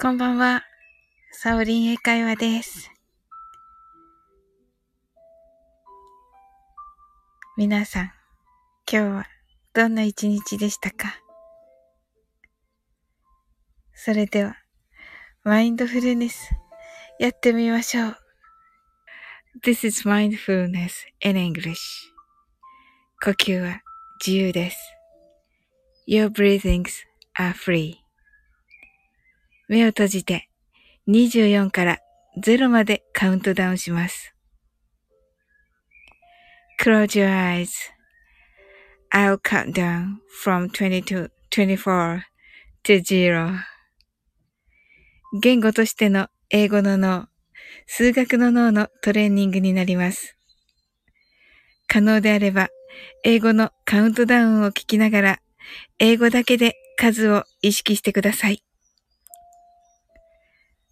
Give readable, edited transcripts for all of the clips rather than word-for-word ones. こんばんは、サオリン英会話です。皆さん、今日はどんな一日でしたか？それでは、マインドフルネスやってみましょう。This is mindfulness in English. 呼吸は自由です。Your breathings are free. 目を閉じて24から0までカウントダウンします。Close your eyes. I'll count down from 22, 24 to 0. 言語としての英語の脳、数学の脳のトレーニングになります。可能であれば、英語のカウントダウンを聞きながら、英語だけで数を意識してください。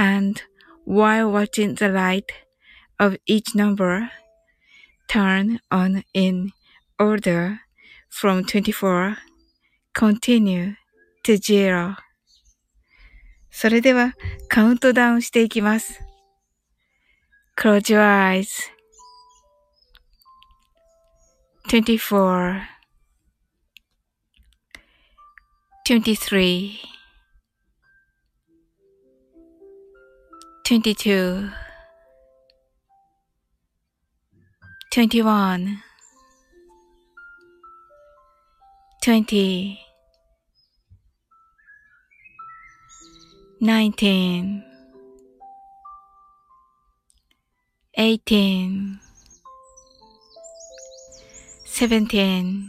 And while watching the light of each number, turn on in order from 24, continue to 0. それではカウントダウンしていきます。Close your eyes. 24 2322 21 20 19 18 17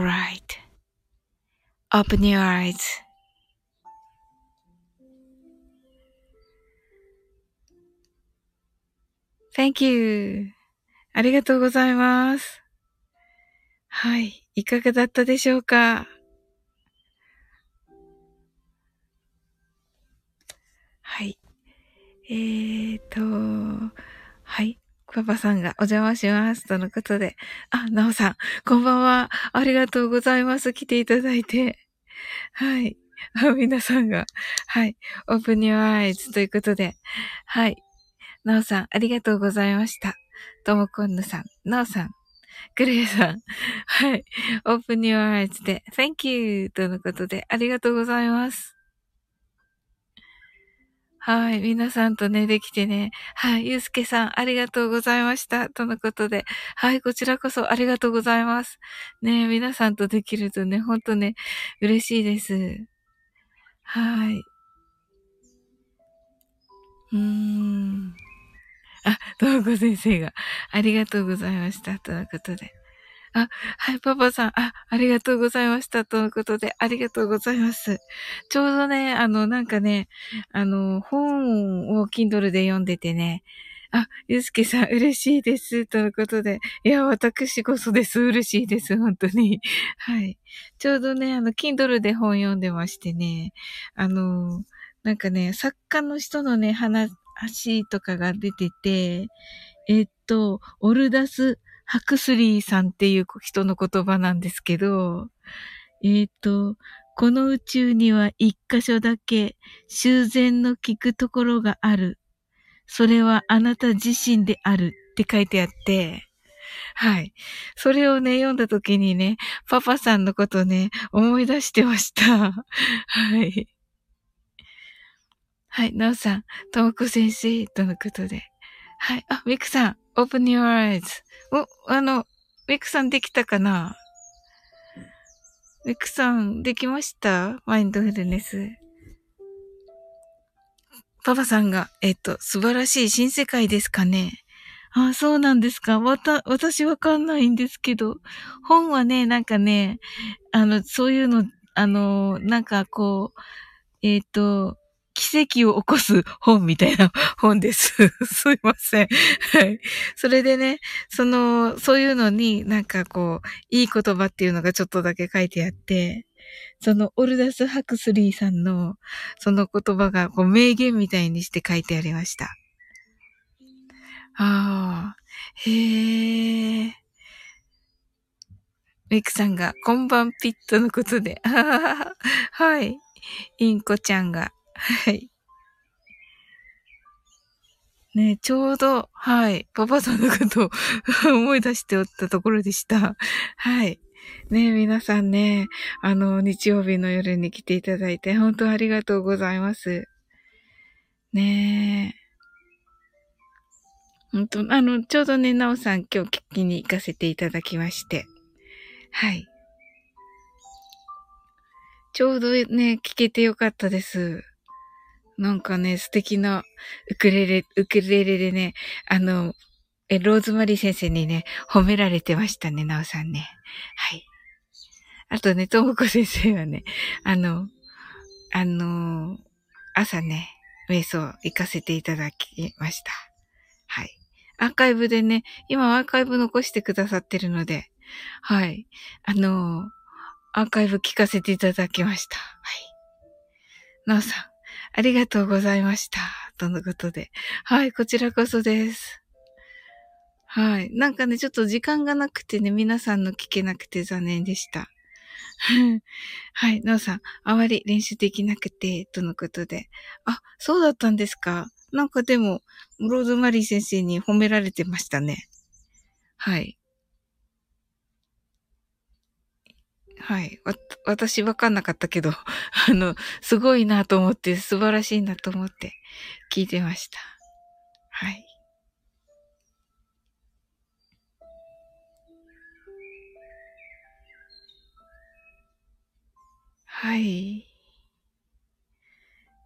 right. Open your eyes. Thank you. ありがとうございます。はい、いかがだったでしょうか。はい。はい。パパさんがお邪魔しますとのことで、あ、なおさんこんばんは、ありがとうございます、来ていただいて、はい、あ、皆さんが、はい、 Open your eyes ということで、はい、なおさんありがとうございました。ともこんぬさん、なおさん、グレイさん、はい、 Open your eyes で Thank you とのことで、ありがとうございます。はい。皆さんとね、できてね。はい。ゆうすけさん、ありがとうございました。とのことで。はい。こちらこそありがとうございます。ね、皆さんとできるとね、ほんとね、嬉しいです。はい。あ、ともこ先生が、ありがとうございました。とのことで。あ、はい、パパさん、あ、ありがとうございました。とのことで、ありがとうございます。ちょうどね、なんかね、本を Kindle で読んでてね、あ、ゆうすけさん、嬉しいです。ということで。いや、私こそです。嬉しいです。本当に。はい。ちょうどね、Kindle で本読んでましてね。なんかね、作家の人のね、話とかが出てて、オルダス・ハクスリーさんっていう人の言葉なんですけど、この宇宙には一箇所だけ修繕の効くところがある。それはあなた自身であるって書いてあって、はい。それをね、読んだ時にね、パパさんのことね、思い出してました。はい。はい、なおさん、ともこ先生、とのことで。はい、あ、ミクさん、open your eyes。お、ミクさんできたかな？ミクさん、できました？マインドフルネス。パパさんが、素晴らしい新世界ですかね。あ、そうなんですか。私わかんないんですけど。本はね、なんかね、そういうの、なんかこう、奇跡を起こす本みたいな本です。すいません。はい。それでね、そういうのになんかこう、いい言葉っていうのがちょっとだけ書いてあって、オルダス・ハクスリーさんのその言葉がこう名言みたいにして書いてありました。ああ、へー。メイクさんが、こんばんピットのことで、はい。インコちゃんが、はい。ね、ちょうど、はい、パパさんのことを思い出しておったところでした。はい。ね、皆さんね、日曜日の夜に来ていただいて、本当ありがとうございます。ねえ。本当、ちょうどね、なおさん今日聞きに行かせていただきまして。はい。ちょうどね、聞けてよかったです。なんかね、素敵なウクレレでね、ローズマリー先生にね、褒められてましたね、なおさんね。はい。あとね、ともこ先生はね、朝ね、瞑想行かせていただきました。はい。アーカイブでね、今アーカイブ残してくださってるので、はい。アーカイブ聞かせていただきました。はい。なおさん、ありがとうございました。とのことで。はい、こちらこそです。はい。なんかね、ちょっと時間がなくてね、皆さんの聞けなくて残念でした。はい、なおさん、あまり練習できなくて、とのことで。あ、そうだったんですか。なんかでも、ローズマリー先生に褒められてましたね。はい。はい。私わかんなかったけど、すごいなと思って、素晴らしいなと思って聞いてました。はい。はい。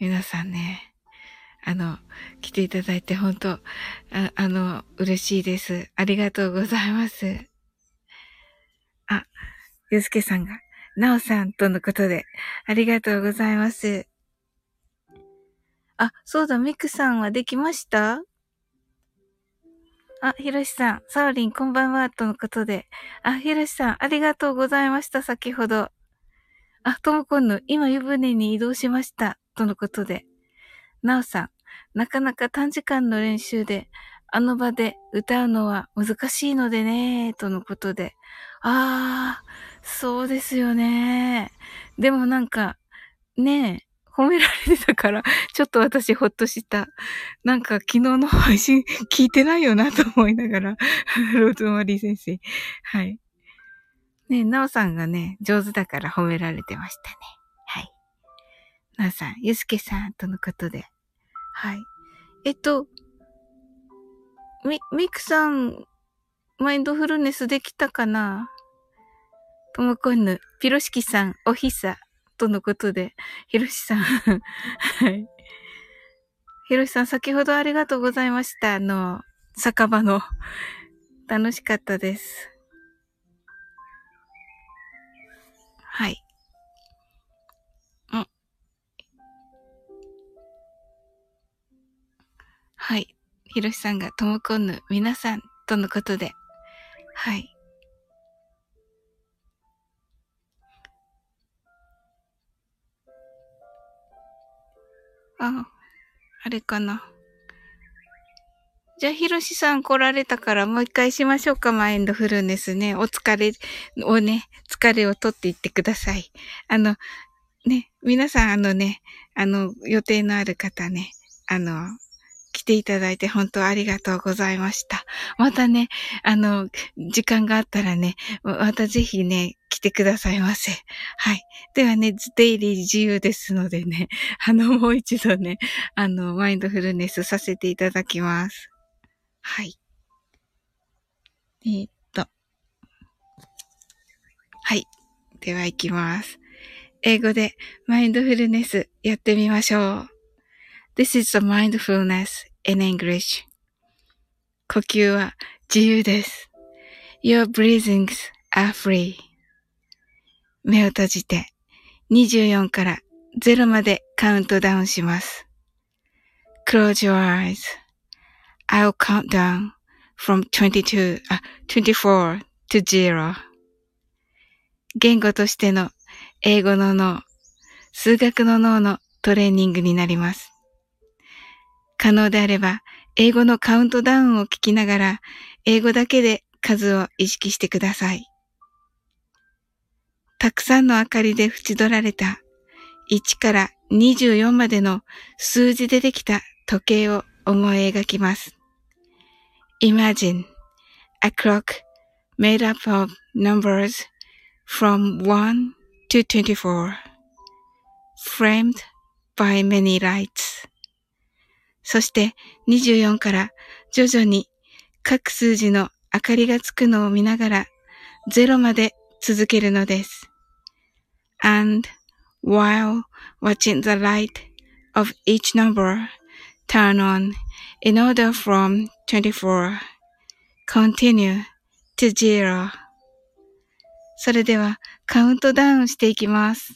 皆さんね、来ていただいて本当、嬉しいです。ありがとうございます。あ、ゆうすけさんが、なおさんとのことで、ありがとうございます。あ、そうだ、みくさんはできました？あ、ひろしさん、さおりんこんばんは、とのことで。あ、ひろしさん、ありがとうございました、先ほど。あ、ともこんの、今湯船に移動しました、とのことで。なおさん、なかなか短時間の練習で、あの場で歌うのは難しいのでね、とのことで。ああ、そうですよね。でもなんか、ねえ、褒められてたから、ちょっと私ほっとした。なんか昨日の配信聞いてないよなと思いながら、ローズマリー先生。はい。ねえ、なおさんがね、上手だから褒められてましたね。はい。なおさん、ゆうすけさんとのことで。はい。ミクさん、マインドフルネスできたかな？ともこんぬ、ピロシキさん、おひさ、とのことで、ひろしさん。はい。ひろしさん、先ほどありがとうございました。酒場の。楽しかったです。はい。はい。ひろしさんがともこんぬ皆さんとのことで、はい。あ、あれかな。じゃあ、ひろしさん来られたからもう一回しましょうか。マインドフルネスね。お疲れをね、疲れを取っていってください。ね、皆さんね、予定のある方ね、来ていただいて本当ありがとうございました。またね、時間があったらね、またぜひね、来てくださいませ。はい。ではね、出入り自由ですのでね、もう一度ね、マインドフルネスさせていただきます。はい。はい。では行きます。英語でマインドフルネスやってみましょう。This is the mindfulness in English. 呼吸は自由です。Your breathings are free. 目を閉じて24から0までカウントダウンします。Close your eyes. I'll count down from 24 to 0. 言語としての英語の脳、数学の脳のトレーニングになります。可能であれば、英語のカウントダウンを聞きながら、英語だけで数を意識してください。たくさんの明かりで縁取られた、1から24までの数字でできた時計を思い描きます。Imagine a clock made up of numbers from 1to 24, framed by many lights. そして24から徐々に各数字の明かりがつくのを見ながら0まで続けるのです。And while watching the light of each number turn on in order from 24, continue to 0.それではカウントダウンしていきます。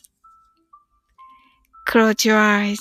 Close your eyes.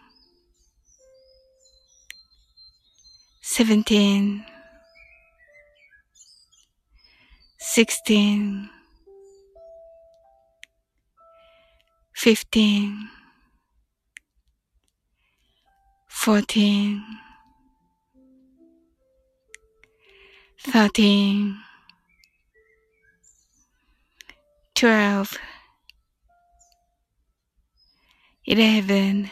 17 16 15 14 1312 11 10 9 8 7 6 5 43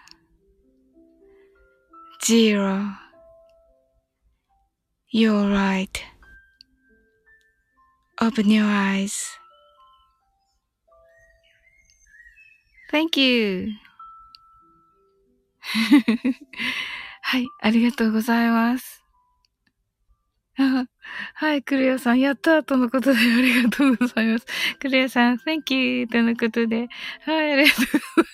You're right. Open your eyes. Thank you. はい、ありがとうございます。はい、クレアさん、やったーとのことでありがとうございます。クレアさん、Thank you! とのことで。はい、ありがとうございます。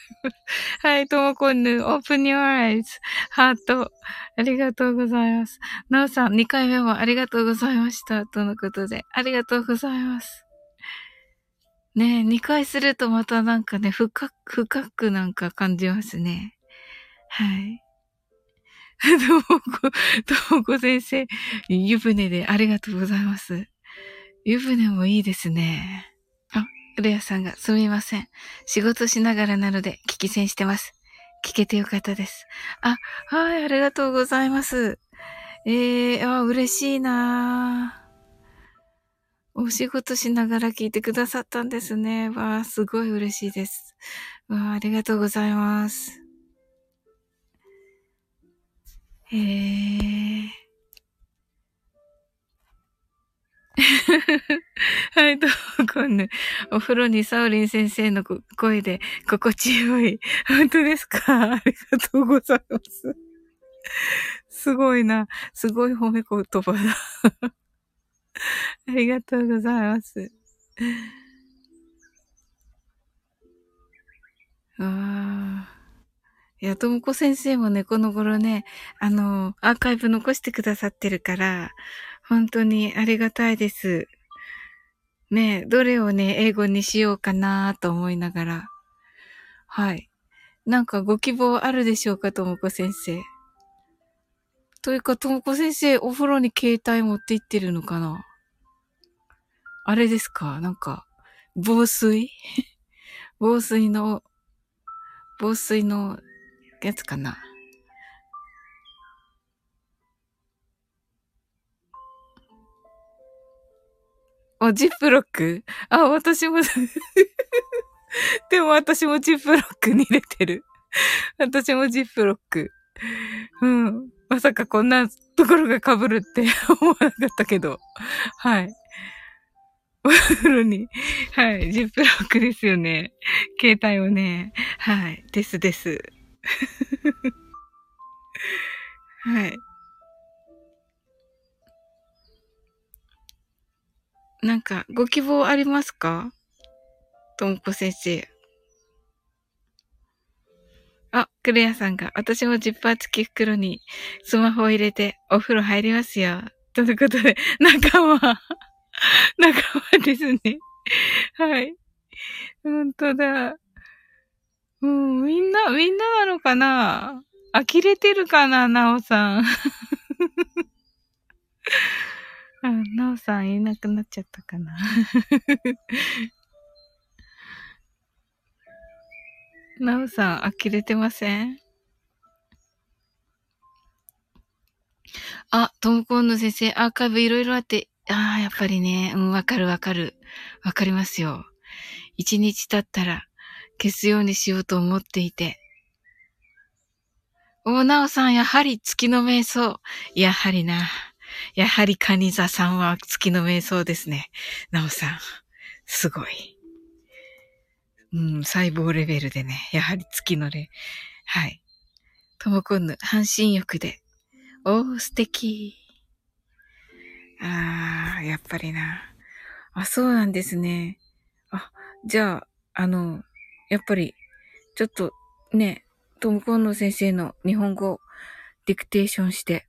はい、ともこんぬ、Open your eyes! ハート。ありがとうございます。なおさん、2回目もありがとうございました。とのことで。ありがとうございます。ねえ、2回するとまたなんかね、深くなんか感じますね。はい。ともこ先生、湯船でありがとうございます。湯船もいいですね。あ、レアさんがすみません。仕事しながらなので聞き戦してます。聞けてよかったです。あ、はい、ありがとうございます。嬉しいなぁ。お仕事しながら聞いてくださったんですね。わぁ、すごい嬉しいです。わぁ、ありがとうございます。はい、どうもこんね。お風呂にサオリン先生の声で心地よい。本当ですか？ありがとうございます。すごいな。すごい褒め言葉だ。ありがとうございます。ああ。いや、ともこ先生もね、この頃ね、アーカイブ残してくださってるから、本当にありがたいです。ねえ、どれをね、英語にしようかなと思いながら。はい。なんかご希望あるでしょうか、ともこ先生。というか、ともこ先生、お風呂に携帯持って行ってるのかな？あれですか？なんか、防水のやつかな。あ、ジップロック？あ、私も、でも私もジップロックに入れてる。私もジップロック。うん。まさかこんなところが被るって思わなかったけど。はい。お風呂に。はい。ジップロックですよね。携帯をね。はい。です。はい。なんか、ご希望ありますか？ともこ先生。あ、クレアさんが、私もジッパー付き袋にスマホを入れてお風呂入りますよ。ということで、仲間ですね。はい。ほんとだ。うん、みんななのかな？呆れてるかな、なおさん。なおさんいなくなっちゃったかな。なおさん呆れてません？あ、ともこんの先生、アーカイブいろいろあって、ああ、やっぱりね、うん、わかる。わかりますよ。一日経ったら消すようにしようと思っていて。お、なおさん、やはり月の瞑想。やはりな。やはりカニザさんは月の瞑想ですね。なおさん、すごい。うん、細胞レベルでね、やはり月のね、はい。ともこんぬ、半身浴で。おー、素敵。あー、やっぱりな。あ、そうなんですね。あ、じゃあ、やっぱり、ちょっとね、ともこんぬ先生の日本語、ディクテーションして、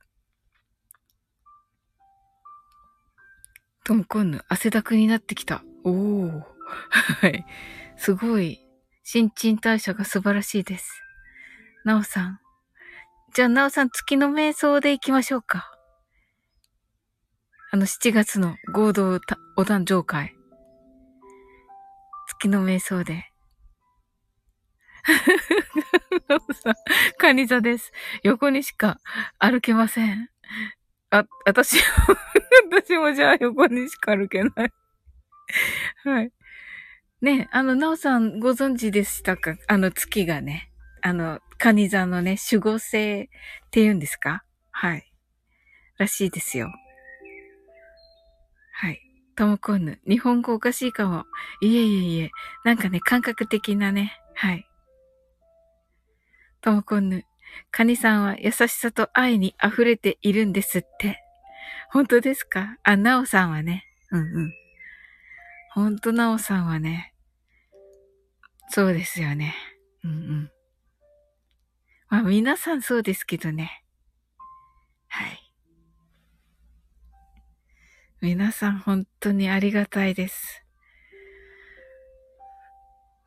ともこんぬ、汗だくになってきた。おー。はい。すごい。新陳代謝が素晴らしいです。なおさん。じゃあ、なおさん、月の瞑想で行きましょうか。7月の合同お誕生会。月の瞑想で。なおさん、カニ座です。横にしか歩けません。あ、私もじゃあ横にしか歩けない。はい。ね、なおさんご存知でしたか？月がね、カニ座のね、守護星って言うんですか？はい。らしいですよ。はい。ともこんぬ、日本語おかしいかも。いえ。なんかね、感覚的なね、はい。ともこんぬ。カニさんは優しさと愛に溢れているんですって。本当ですか？あ、ナオさんはね。うん。本当ナオさんはね。そうですよね。うん。まあ皆さんそうですけどね。はい。皆さん本当にありがたいです。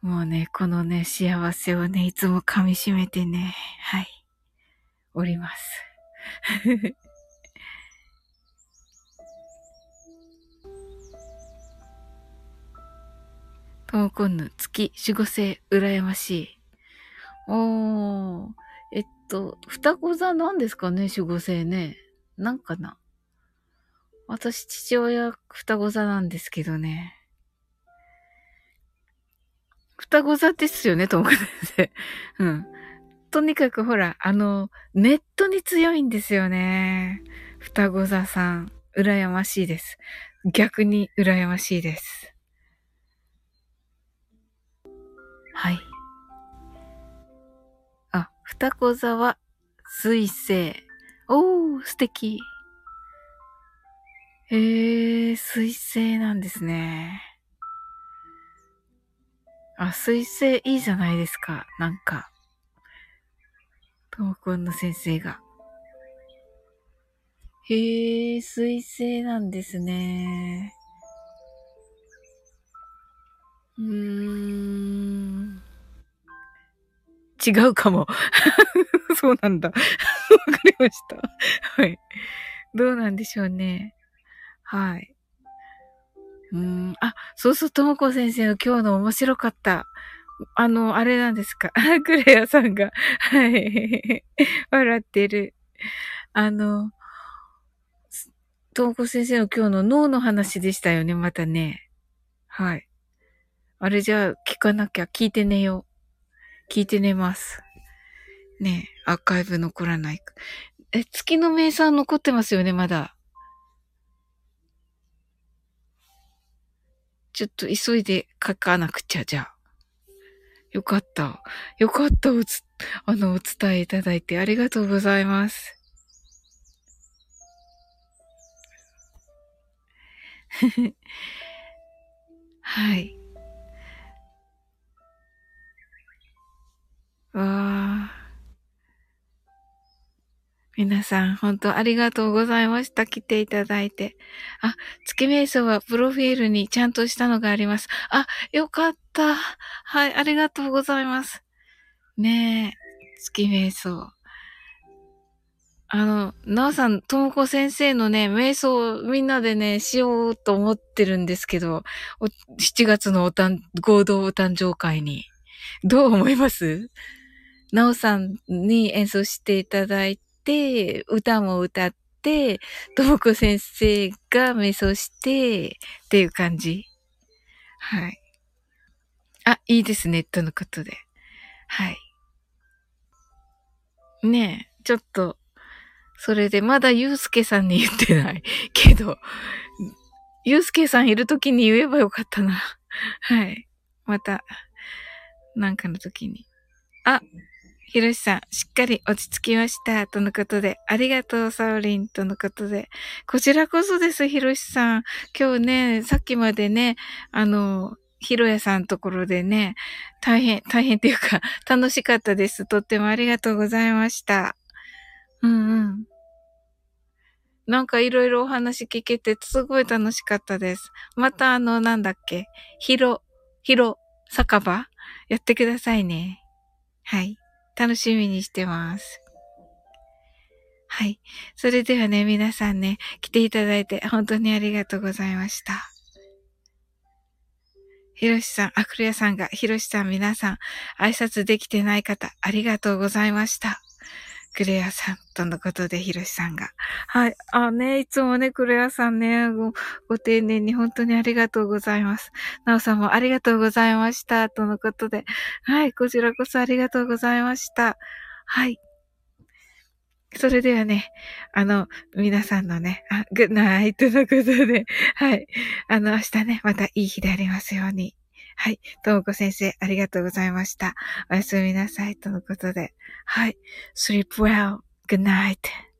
もうね、このね、幸せをね、いつも噛み締めてね、はい、おります。ともこんぬ、月、守護星、羨ましい。おー、双子座なんですかね、守護星ね。なんかな。私、父親、双子座なんですけどね。双子座ですよね、ともこんぬ先生。うん。とにかくほら、ネットに強いんですよね。双子座さん、羨ましいです。逆に羨ましいです。はい。あ、双子座は水星。おー、素敵。水星なんですね。あ、水星いいじゃないですか、なんか。ともこんの先生が。へえ、水星なんですね。違うかも。そうなんだ。わかりました。はい。どうなんでしょうね。はい。あ、そうそう、ともこ先生の今日の面白かった。あれなんですか。クレアさんが。はい。笑ってる。ともこ先生の今日の脳の話でしたよね、またね。はい。あれじゃあ、聞かなきゃ、聞いて寝よう。聞いて寝ます。ねえ、アーカイブ残らない。月の名産残ってますよね、まだ。ちょっと急いで書かなくちゃ、じゃあ。よかった。よかった、お伝えいただいてありがとうございます。はい。わあ。皆さん、本当ありがとうございました。来ていただいて。あ、月瞑想はプロフィールにちゃんとしたのがあります。あ、よかった。はい、ありがとうございます。ねえ、月瞑想。なおさん、ともこ先生のね、瞑想をみんなでね、しようと思ってるんですけど、7月の合同お誕生会に。どう思います？なおさんに演奏していただいて、歌も歌って、ともこ先生が瞑想して、っていう感じ。はい。あ、いいですね、とのことで。はい。ねえ、ちょっと、それでまだゆうすけさんに言ってないけど、ゆうすけさんいるときに言えばよかったな。はい。また、なんかのときに。あ、ひろしさん、しっかり落ち着きました。とのことで、ありがとう、サオリン。とのことで。こちらこそです、ひろしさん。今日ね、さっきまでね、ひろやさんところでね、大変っていうか、楽しかったです。とってもありがとうございました。うんうん。なんかいろいろお話聞けてすごい楽しかったです。またなんだっけ、酒場やってくださいね。はい。楽しみにしてます。はい。それではね、皆さんね、来ていただいて本当にありがとうございました。ひろしさん、クレアさんが、ひろしさん皆さん、挨拶できてない方、ありがとうございました。クレアさんとのことで、ひろしさんが。はい。あ、ね、いつもね、クレアさんね、ご丁寧に本当にありがとうございます。なおさんもありがとうございました。とのことで。はい。こちらこそありがとうございました。はい。それではね、皆さんのね、グッナイとのことで、はい。明日ね、またいい日でありますように。はい。ともこ先生、ありがとうございました。おやすみなさい。とのことで。はい。Sleep well. Good night.